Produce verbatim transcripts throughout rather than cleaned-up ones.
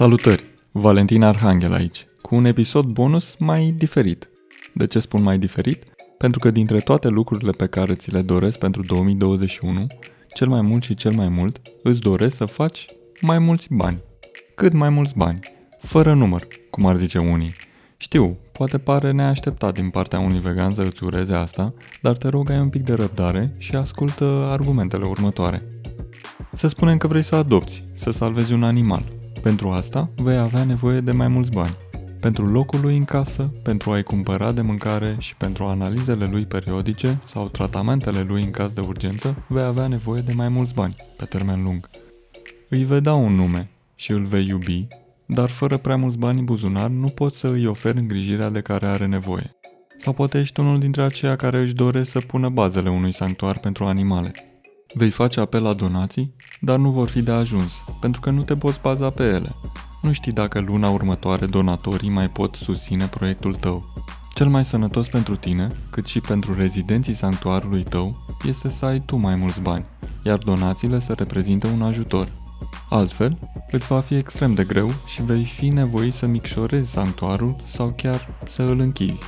Salutări! Valentina Arhanghel aici, cu un episod bonus mai diferit. De ce spun mai diferit? Pentru că dintre toate lucrurile pe care ți le doresc pentru două mii douăzeci și unu, cel mai mult și cel mai mult îți doresc să faci mai mulți bani. Cât mai mulți bani, fără număr, cum ar zice unii. Știu, poate pare neașteptat din partea unui vegan să îți ureze asta, dar te rog, ai un pic de răbdare și ascultă argumentele următoare. Să spunem că vrei să adopți, să salvezi un animal. Pentru asta vei avea nevoie de mai mulți bani. Pentru locul lui în casă, pentru a-i cumpăra de mâncare și pentru analizele lui periodice sau tratamentele lui în caz de urgență, vei avea nevoie de mai mulți bani, pe termen lung. Îi vei da un nume și îl vei iubi, dar fără prea mulți bani în buzunar nu poți să îi oferi îngrijirea de care are nevoie. Sau poate ești unul dintre aceia care își doresc să pună bazele unui sanctuar pentru animale. Vei face apel la donații, dar nu vor fi de ajuns, pentru că nu te poți baza pe ele. Nu știi dacă luna următoare donatorii mai pot susține proiectul tău. Cel mai sănătos pentru tine, cât și pentru rezidenții sanctuarului tău, este să ai tu mai mulți bani, iar donațiile să reprezinte un ajutor. Altfel, îți va fi extrem de greu și vei fi nevoit să micșorezi sanctuarul sau chiar să îl închizi.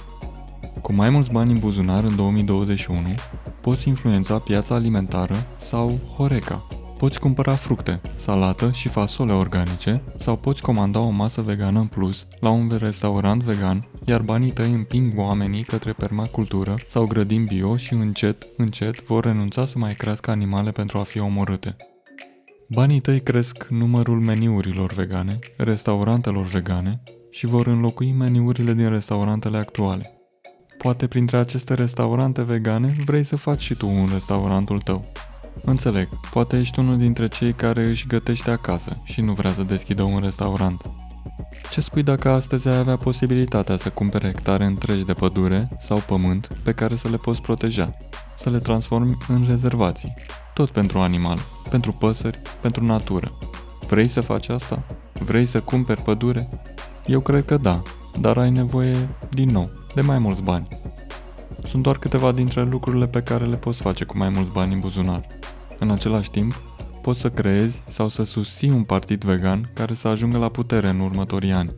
Cu mai mulți bani în buzunar în două mii douăzeci și unu, poți influența piața alimentară sau Horeca. Poți cumpăra fructe, salată și fasole organice sau poți comanda o masă vegană în plus la un restaurant vegan, iar banii tăi împing oamenii către permacultură sau grădini bio și încet, încet vor renunța să mai crească animale pentru a fi omorâte. Banii tăi cresc numărul meniurilor vegane, restaurantelor vegane și vor înlocui meniurile din restaurantele actuale. Poate printre aceste restaurante vegane vrei să faci și tu un restaurantul tău. Înțeleg, poate ești unul dintre cei care își gătește acasă și nu vrea să deschidă un restaurant. Ce spui dacă astăzi ai avea posibilitatea să cumpere hectare întregi de pădure sau pământ pe care să le poți proteja, să le transformi în rezervații, tot pentru animale, pentru păsări, pentru natură. Vrei să faci asta? Vrei să cumperi pădure? Eu cred că da, dar ai nevoie, din nou, de mai mulți bani. Sunt doar câteva dintre lucrurile pe care le poți face cu mai mulți bani în buzunar. În același timp, poți să creezi sau să susții un partid vegan care să ajungă la putere în următorii ani.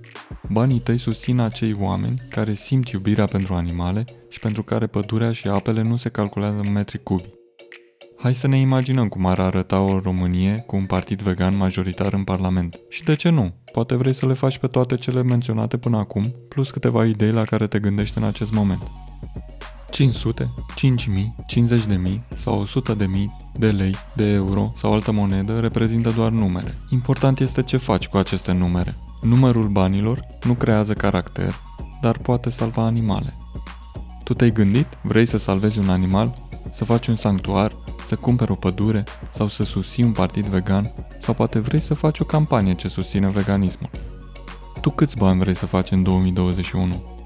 Banii tăi susțin acei oameni care simt iubirea pentru animale și pentru care pădurea și apele nu se calculează în metri cubi. Hai să ne imaginăm cum ar arăta o Românie cu un partid vegan majoritar în Parlament. Și de ce nu? Poate vrei să le faci pe toate cele menționate până acum, plus câteva idei la care te gândești în acest moment. cinci sute, cinci mii, cincizeci de mii sau o sută de mii de lei, de euro sau altă monedă reprezintă doar numere. Important este ce faci cu aceste numere. Numărul banilor nu creează caracter, dar poate salva animale. Tu te-ai gândit? Vrei să salvezi un animal? Să faci un sanctuar? Să cumperi o pădure sau să susții un partid vegan sau poate vrei să faci o campanie ce susține veganismul. Tu câți bani vrei să faci în două mii douăzeci și unu?